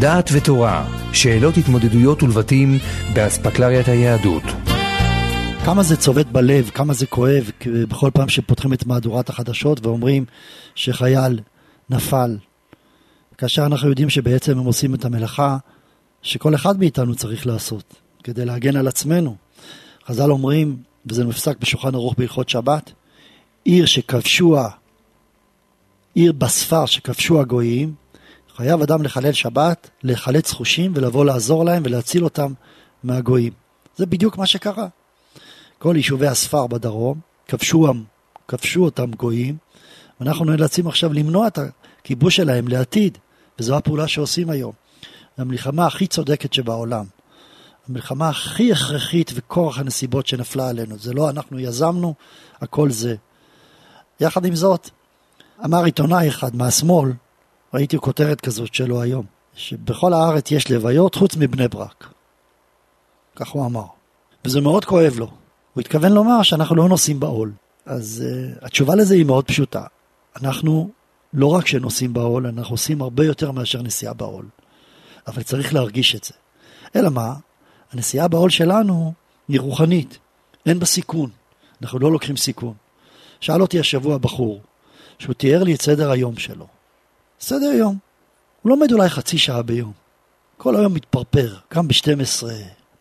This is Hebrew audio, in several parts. דעת ותורה, שאלות התמודדויות ולבטים באספקלריית היהדות. כמה זה צובט בלב, כמה זה כואב, בכל פעם שפותחים את מהדורת החדשות ואומרים שחייל נפל. כאשר אנחנו יודעים שבעצם הם עושים את המלאכה שכל אחד מאיתנו צריך לעשות, כדי להגן על עצמנו. חז"ל אומרים, וזה מפסק בשולחן ערוך בהלכות שבת, עיר בספר שכבשו הגויים, חייב אדם לחלל שבת, לחלץ חושים ולבוא לעזור להם ולהציל אותם מהגויים. זה בדיוק מה שקרה. כל יישובי הספר בדרום, כבשו אותם גויים, ואנחנו נאלצים עכשיו למנוע את הכיבוש שלהם לעתיד, וזו הפעולה שעושים היום. המלחמה הכי צודקת שבעולם, המלחמה הכי הכרחית וכורח הנסיבות שנפלה עלינו, זה לא אנחנו יזמנו, הכל זה. יחד עם זאת, אמר עיתונאי אחד מהשמאל, ראיתי כותרת כזאת שלו היום, שבכל הארץ יש לוויות חוץ מבני ברק. כך הוא אמר. וזה מאוד כואב לו. הוא התכוון לומר שאנחנו לא נוסעים בעול. אז התשובה לזה היא מאוד פשוטה. אנחנו לא רק שנוסעים בעול, אנחנו עושים הרבה יותר מאשר נסיעה בעול. אבל צריך להרגיש את זה. אלא מה? הנסיעה בעול שלנו היא רוחנית. אין בה סיכון. אנחנו לא לוקחים סיכון. שאל אותי השבוע בחור, שהוא תיאר לי את סדר היום שלו. סדר יום. הוא לומד אולי חצי שעה ביום. כל היום מתפרפר. קם ב-12,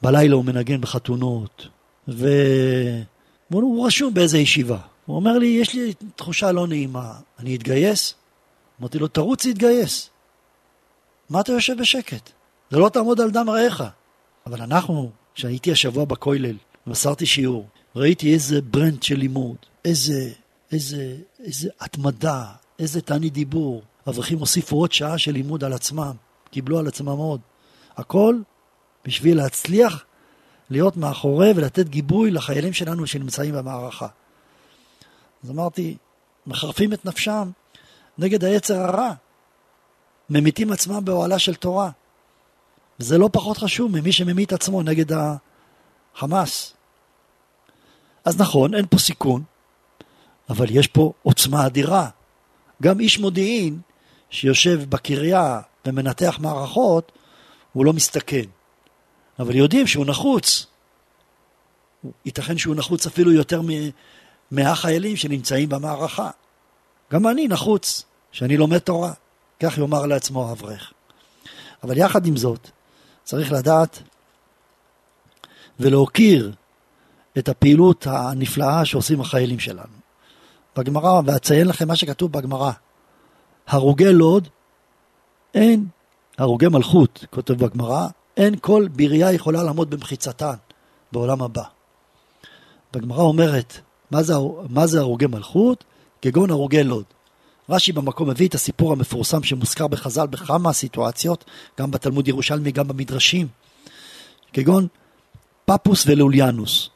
בלילה הוא מנגן בחתונות. והוא רשום באיזה ישיבה. הוא אומר לי, יש לי תחושה לא נעימה. אני אתגייס? אמרתי לו, תרוץ להתגייס. מה אתה יושב בשקט? זה לא תעמוד על דם רעך. אבל אנחנו, כשהייתי השבוע בכולל, מסרתי שיעור, ראיתי איזה ברנד של לימוד, איזה התמדה, איזה תעני דיבור. אברכים הוסיפו עוד שעה של לימוד על עצמם, קיבלו על עצמם עוד. הכל בשביל להצליח להיות מאחורי ולתת גיבוי לחיילים שלנו שנמצאים במערכה. אז אמרתי, מחרפים את נפשם נגד היצר הרע. ממיתים עצמם באוהלה של תורה. וזה לא פחות חשוב ממי שממית עצמו נגד החמאס. אז נכון, אין פה סיכון, אבל יש פה עוצמה אדירה. גם איש מודיעין שיושב בקריה ומנתח מערכות, הוא לא מסתכן. אבל יודעים שהוא נחוץ. ייתכן שהוא נחוץ אפילו יותר מ100 חיילים שנמצאים במערכה. גם אני נחוץ, שאני לומד תורה. כך יאמר לעצמו האברך. אבל יחד עם זאת, צריך לדעת ולהוקיר את הפעילות הנפלאה שעושים החיילים שלנו. בגמרא, ואציין לכם מה שכתוב בגמרא, הרוגי לוד, אין, הרוגי מלכות, כותב בגמרא, אין כל בירייה יכולה לעמוד במחיצתן בעולם הבא. בגמרא אומרת, מה זה הרוגי מלכות? כגון הרוגי לוד. רש"י במקום הביא את הסיפור המפורסם שמוזכר בחז"ל בכמה סיטואציות, גם בתלמוד ירושלמי, גם במדרשים, כגון פפוס ולוליאנוס,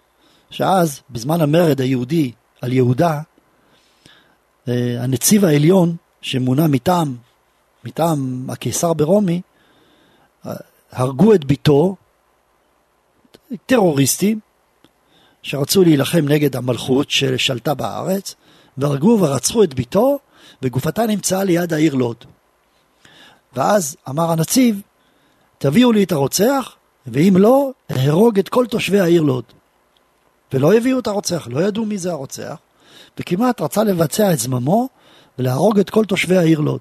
שאז בזמן המרד היהודי על יהודה, הנציב העליון שמונה מטעם הקיסר ברומי, הרגו את ביתו, טרוריסטים, שרצו להילחם נגד המלכות ששלטה בארץ, והרגו ורצחו את ביתו, וגופתה נמצאה ליד העיר לוד. ואז אמר הנציב, תביאו לי את הרוצח, ואם לא, הרוג את כל תושבי העיר לוד. ולא הביאו את הרוצח, לא ידעו מי זה הרוצח, וכמעט רצה לבצע את זממו, ולהרוג את כל תושבי העיר לוד.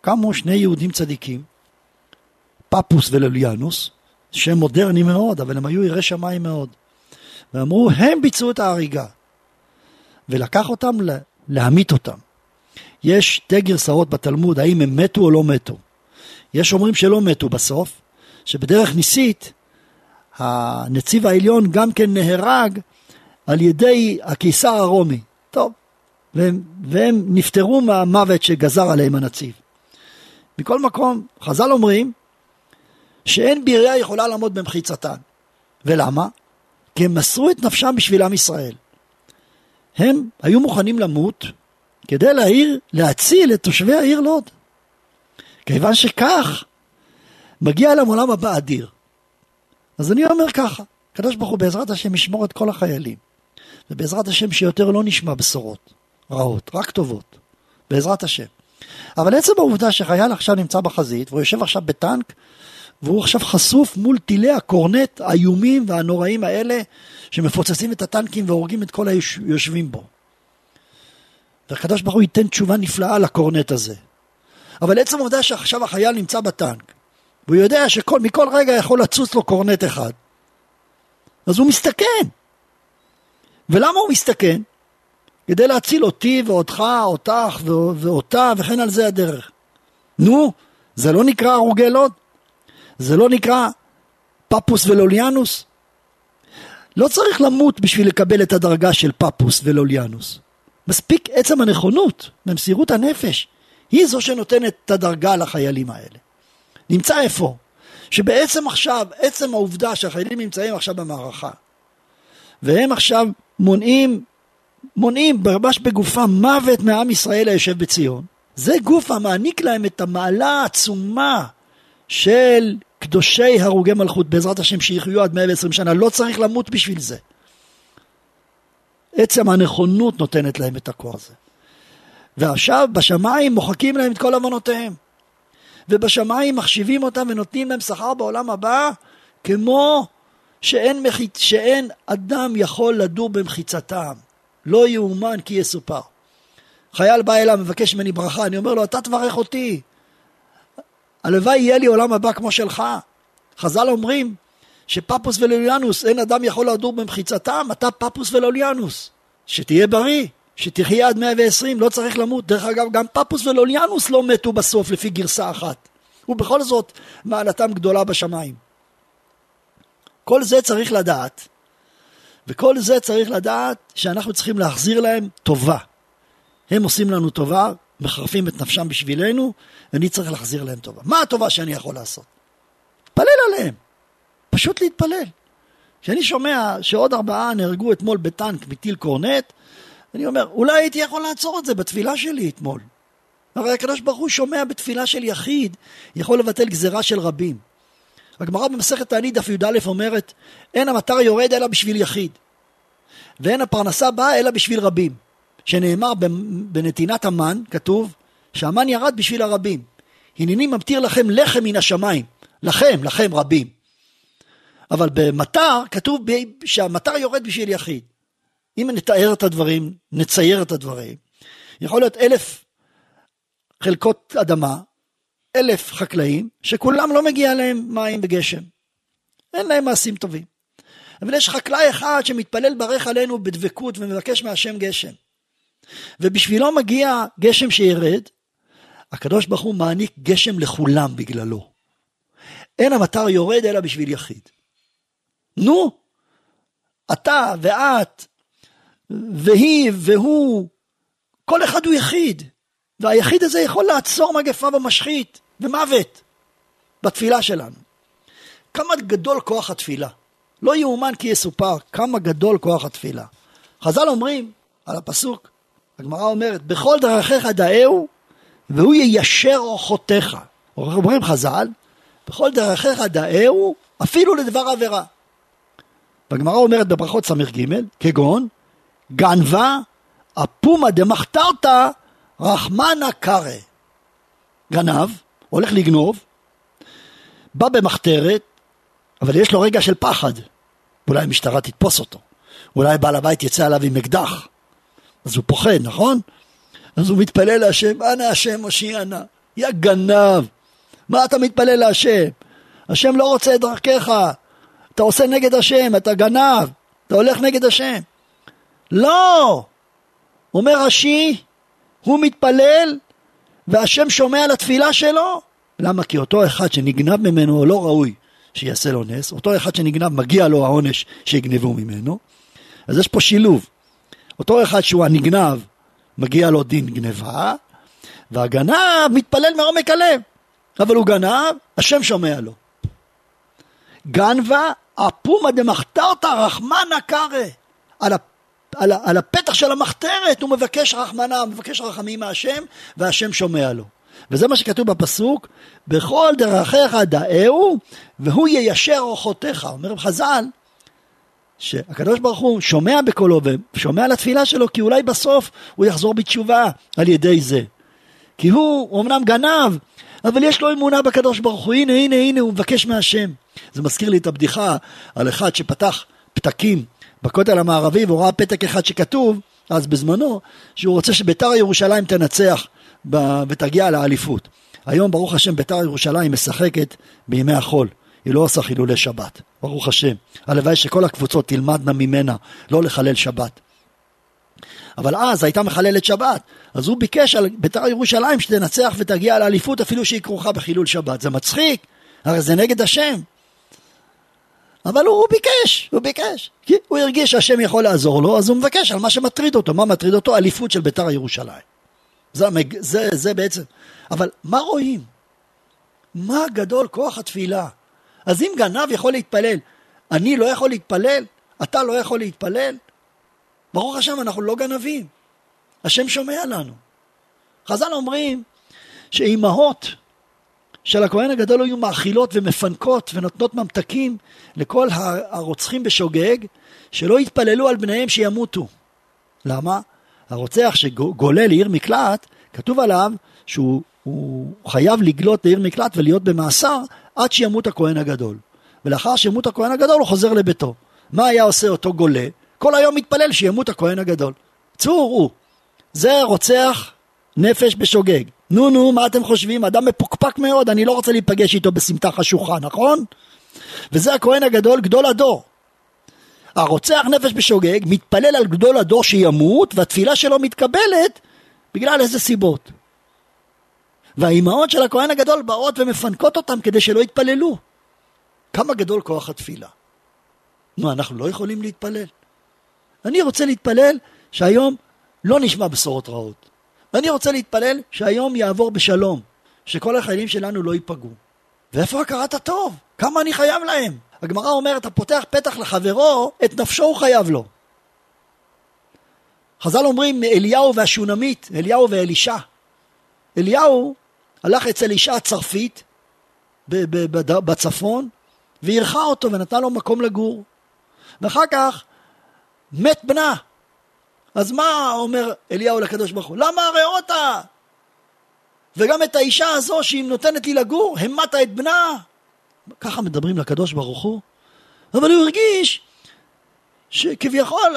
קמו שני יהודים צדיקים, פפוס ולוליאנוס, שהם מודרניים מאוד, אבל הם היו יראי שמיים מאוד. ואמרו, הם ביצעו את ההריגה. ולקח אותם להמית אותם. יש שתי גרסאות בתלמוד, האם הם מתו או לא מתו. יש אומרים שלא מתו בסוף, שבדרך ניסית, הנציב העליון גם כן נהרג על ידי הקיסר הרומי. טוב, והם נפטרו מהמוות שגזר עליהם הנציב. מכל מקום, חז"ל אומרים, שאין בירייה יכולה לעמוד במחיצתן. ולמה? כי הם מסרו את נפשם בשביל עם ישראל. הם היו מוכנים למות, כדי להציל את תושבי העיר לוד. כיוון שכך, מגיע אל העולם הבא אדיר. אז אני אומר ככה, הקדוש ברוך הוא בעזרת השם ישמור את כל החיילים, ובעזרת השם שיותר לא נשמע בשורות רעות, רק טובות, בעזרת השם. אבל עצם העובדה שחייל עכשיו נמצא בחזית, והוא יושב עכשיו בטנק, והוא עכשיו חשוף מול טילי הקורנט, האיומים והנוראים האלה, שמפוצצים את הטנקים והורגים את כל היושבים בו. והקדוש ברוך הוא ייתן תשובה נפלאה לקורנט הזה. אבל עצם העובדה שעכשיו החייל נמצא בטנק, והוא יודע שמכל רגע יכול לצוץ לו קורנט אחד, אז הוא מסתכן. ולמה הוא מסתכן? כדי להציל אותי ואותך, אותך ואותה, וכן על זה הדרך. נו, זה לא נקרא הרוגי לוד? זה לא נקרא פפוס ולוליאנוס? לא צריך למות בשביל לקבל את הדרגה של פפוס ולוליאנוס. מספיק עצם הנכונות, במסירות הנפש, היא זו שנותנת את הדרגה לחיילים האלה. נמצא איפה? שבעצם עכשיו, עצם העובדה שהחיילים נמצאים עכשיו במערכה, והם עכשיו מונעים ממש בגופם מוות מעם ישראל היושב בציון, זה גוף המעניק להם את המעלה העצומה של קדושי הרוגי מלכות, בעזרת השם שיחיו עד 120 שנה, לא צריך למות בשביל זה. עצם הנכונות נותנת להם את הכוח הזה. ועכשיו בשמיים מוחקים להם את כל אמונותיהם. ובשמיים מחשיבים אותם ונותנים להם שכר בעולם הבא, כמו שאין אדם יכול לדור במחיצתם. לא יאומן כי יסופר. חייל בא אליו, מבקש ממני ברכה, אני אומר לו, אתה תברך אותי. הלוואי יהיה לי עולם הבא כמו שלך. חז"ל אומרים שפפוס ולוליאנוס, אין אדם יכול לדור במחיצתם, אתה פפוס ולוליאנוס. שתהיה בריא, שתחיה עד 120, לא צריך למות. דרך אגב, גם פפוס ולוליאנוס לא מתו בסוף לפי גרסה אחת. ובכל זאת, מעלתם גדולה בשמיים. כל זה צריך לדעת. וכל זה צריך לדעת שאנחנו צריכים להחזיר להם טובה. הם עושים לנו טובה, מחרפים את נפשם בשבילנו, ואני צריך להחזיר להם טובה. מה הטובה שאני יכול לעשות? להתפלל עליהם. פשוט להתפלל. כשאני שומע שעוד 4 נהרגו אתמול בטנק מטיל קורנט, אני אומר, אולי הייתי יכול לעצור את זה בתפילה שלי אתמול. אבל הקדוש ברוך הוא שומע בתפילה של יחיד, יכול לבטל גזירה של רבים. הגמרא במסכת תענית דף י"א אומרת, אין המטר יורד אלא בשביל יחיד, ואין הפרנסה באה אלא בשביל רבים, שנאמר בנתינת המן, כתוב שהמן ירד בשביל הרבים. הנני ממטיר לכם לחם מן השמיים, לכם רבים. אבל במטר כתוב שהמטר יורד בשביל יחיד. אם נתאר את הדברים, נצייר את הדברים, יכול להיות 1000 חלקות אדמה, 1000 חקלאים, שכולם לא מגיע להם מים בגשם. אין להם מעשים טובים. אבל יש חקלאי אחד שמתפלל ברך עלינו בדבקות ומבקש מהשם גשם. ובשבילו מגיע גשם שירד, הקדוש ברוך הוא מעניק גשם לכולם בגללו. אין המטר יורד אלא בשביל יחיד. נו, אתה ואת, והיא והוא, כל אחד הוא יחיד. והיחיד הזה יכול לעצור מגפה במשחית, במוות, בתפילה שלנו. כמה גדול כוח התפילה. לא יאומן כי יסופר, כמה גדול כוח התפילה. חז"ל אומרים, על הפסוק, הגמרא אומרת, בכל דרכיך דאהו, והוא יישר אורחותיך. אומרים חז"ל, בכל דרכיך דאהו, אפילו לדבר עבירה. והגמרא אומרת בברכות ס"ג, כגון, גנבה, אפומה דמחתרתא, רחמנה קרא. גנב, הולך לגנוב, בא במחתרת, אבל יש לו רגע של פחד. אולי המשטרה תתפוס אותו. אולי בעל הבית יצא עליו עם אקדח. אז הוא פוחד, נכון? אז הוא מתפלל להשם, אנא השם הושיענה, יא גנב. מה אתה מתפלל להשם? השם לא רוצה את דרכך. אתה עושה נגד השם, אתה גנב. אתה הולך נגד השם. לא! אומר רש"י, הוא מתפלל, והשם שומע לתפילה שלו. למה? כי אותו אחד שנגנב ממנו לא ראוי שיעשה לו נס, אותו אחד שנגנב מגיע לו העונש שיגנבו ממנו, אז יש פה שילוב. אותו אחד שהוא הנגנב, מגיע לו דין גנבה, והגנב מתפלל מעומק הלב, אבל הוא גנב, השם שומע לו. גנבה, אפומה דמחתרתא רחמנא קרא, על הפתח של המחתרת הוא מבקש רחמנה, מבקש רחמים מהשם, והשם שומע לו. וזה מה שכתוב בפסוק, בכל דרכיך דאהו, והוא יישר אורחותיך. אומר חז"ל, שהקדוש ברוך הוא שומע בקולו, ושומע לתפילה שלו, כי אולי בסוף הוא יחזור בתשובה על ידי זה. כי הוא אמנם גנב, אבל יש לו אמונה בקדוש ברוך הוא, הנה, הנה, הנה, הוא מבקש מהשם. זה מזכיר לי את הבדיחה על אחד שפתח פתקים בכותל המערבי, והוא ראה פתק אחד שכתוב, אז בזמנו, שהוא רוצה שביתר ירושלים תנצח ותגיע לאליפות. היום ברוך השם ביתר ירושלים משחקת בימי החול, היא לא עושה חילולי שבת, ברוך השם. הלוואי שכל הקבוצות תלמדנה ממנה, לא לחלל שבת. אבל אז הייתה מחללת שבת, אז הוא ביקש על ביתר ירושלים שתנצח ותגיע לאליפות, אפילו שהיא כרוכה בחילול שבת. זה מצחיק, הרי זה נגד השם. אבל הוא ביקש, הוא ביקש. כי הוא הרגיש שהשם יכול לעזור לו, אז הוא מבקש על מה שמטריד אותו. מה מטריד אותו? אליפות של ביתר ירושלים. זה בעצם. אבל מה רואים? מה גדול כוח התפילה? אז אם גנב יכול להתפלל, אני לא יכול להתפלל, אתה לא יכול להתפלל, ברוך השם אנחנו לא גנבים. השם שומע לנו. חז"ל אומרים שאימהות של הכהן הגדול היו מאכילות ומפנקות ונותנות ממתקים לכל הרוצחים בשוגג, שלא יתפללו על בניהם שימותו. למה? הרוצח שגולה לעיר מקלט, כתוב עליו שהוא חייב לגלות לעיר מקלט ולהיות במאסר עד שימות הכהן הגדול. ולאחר שימות הכהן הגדול הוא חוזר לביתו. מה היה עושה אותו גולה? כל היום מתפלל שימות הכהן הגדול. צור הוא. זה רוצח נפש בשוגג. נו נו, מה אתם חושבים? אדם מפוקפק מאוד, אני לא רוצה להיפגש איתו בסמטה חשוכה, נכון? וזה הכהן הגדול, גדול הדור. הרוצח נפש בשוגג מתפלל על גדול הדור שימות, והתפילה שלו מתקבלת בגלל איזה סיבות. והאימהות של הכהן הגדול באות ומפנקות אותם כדי שלא יתפללו. כמה גדול כוח התפילה. נו, אנחנו לא יכולים להתפלל. אני רוצה להתפלל שהיום לא נשמע בשורות רעות. אני רוצה להתפלל שהיום יעבור בשלום, שכל החיילים שלנו לא ייפגעו. ואיפה הכרת הטוב? כמה אני חייב להם? הגמרא אומרת, הפותח פתח לחברו, את נפשו הוא חייב לו. חז"ל אומרים, אליהו והשונמית, אליהו ואלישע. אליהו הלך אצל אישה הצרפית בצפון, והרחה אותו ונתן לו מקום לגור. ואחר כך מת בנה. אז מה אומר אליהו לקדוש ברוך הוא? למה הרי אותה? וגם את האישה הזו שהיא נותנת לי לגור, המת את בנה. ככה מדברים לקדוש ברוך הוא. אבל הוא הרגיש שכביכול,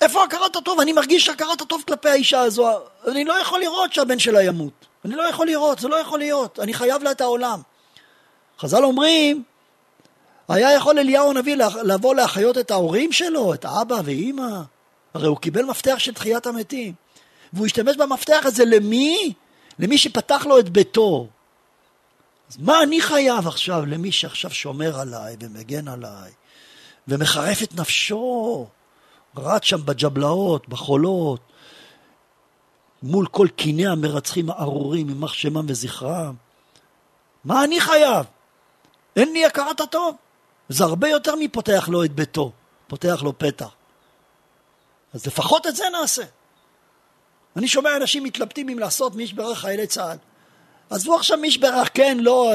איפה הכרת הטוב? אני מרגיש שהכרת הטוב כלפי האישה הזו. אני לא יכול לראות שהבן שלה ימות. אני לא יכול לראות, זה לא יכול להיות. אני חייב לה את העולם. חז"ל אומרים, היה יכול אליהו הנביא לבוא להחיות את ההורים שלו, את האבא ואימא. הרי הוא קיבל מפתח של תחיית המתים. והוא השתמש במפתח הזה למי? למי שפתח לו את ביתו. אז מה אני חייב עכשיו למי שעכשיו שומר עליי ומגן עליי ומחרף את נפשו? רץ שם בג'בלאות, בחולות, מול כל קיני המרצחים הארורים, ממח שמם וזכרם. מה אני חייב? אין לי הכרת הטוב. זה הרבה יותר מפותח לו את ביתו, פותח לו פתח. אז לפחות את זה נעשה. אני שומע אנשים מתלבטים אם לעשות מי שברך חיילי צה"ל. עזבו עכשיו מי שברך, כן, לא,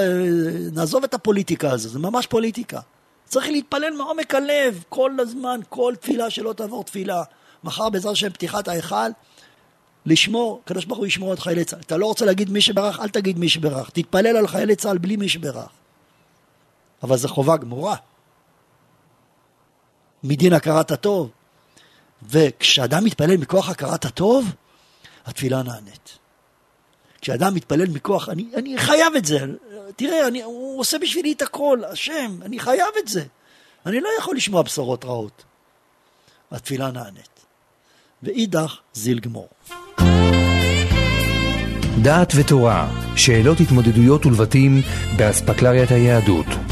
נעזוב את הפוליטיקה הזו, זה ממש פוליטיקה. צריך להתפלל מעומק הלב, כל הזמן, כל תפילה שלא תעבור תפילה. מחר בעזרת שם פתיחת ההיכל, לשמור, קדוש ברוך הוא ישמור את חיילי צה"ל. אתה לא רוצה להגיד מי שברך, אל תגיד מי שברך. תתפלל על חיילי צה"ל בלי מי שברך. אבל זו חובה גמורה. מדין הכרת הטוב. וכשאדם מתפלל מכוח הכרת הטוב, התפילה נענית. כשאדם מתפלל מכוח, אני חייב את זה. תראה, הוא עושה בשבילי את הכל, השם, אני חייב את זה. אני לא יכול לשמוע בשורות רעות. התפילה נענית. ואידך זיל גמור. דעת ותורה, שאלות התמודדויות ולבטים באספקלריית היהדות.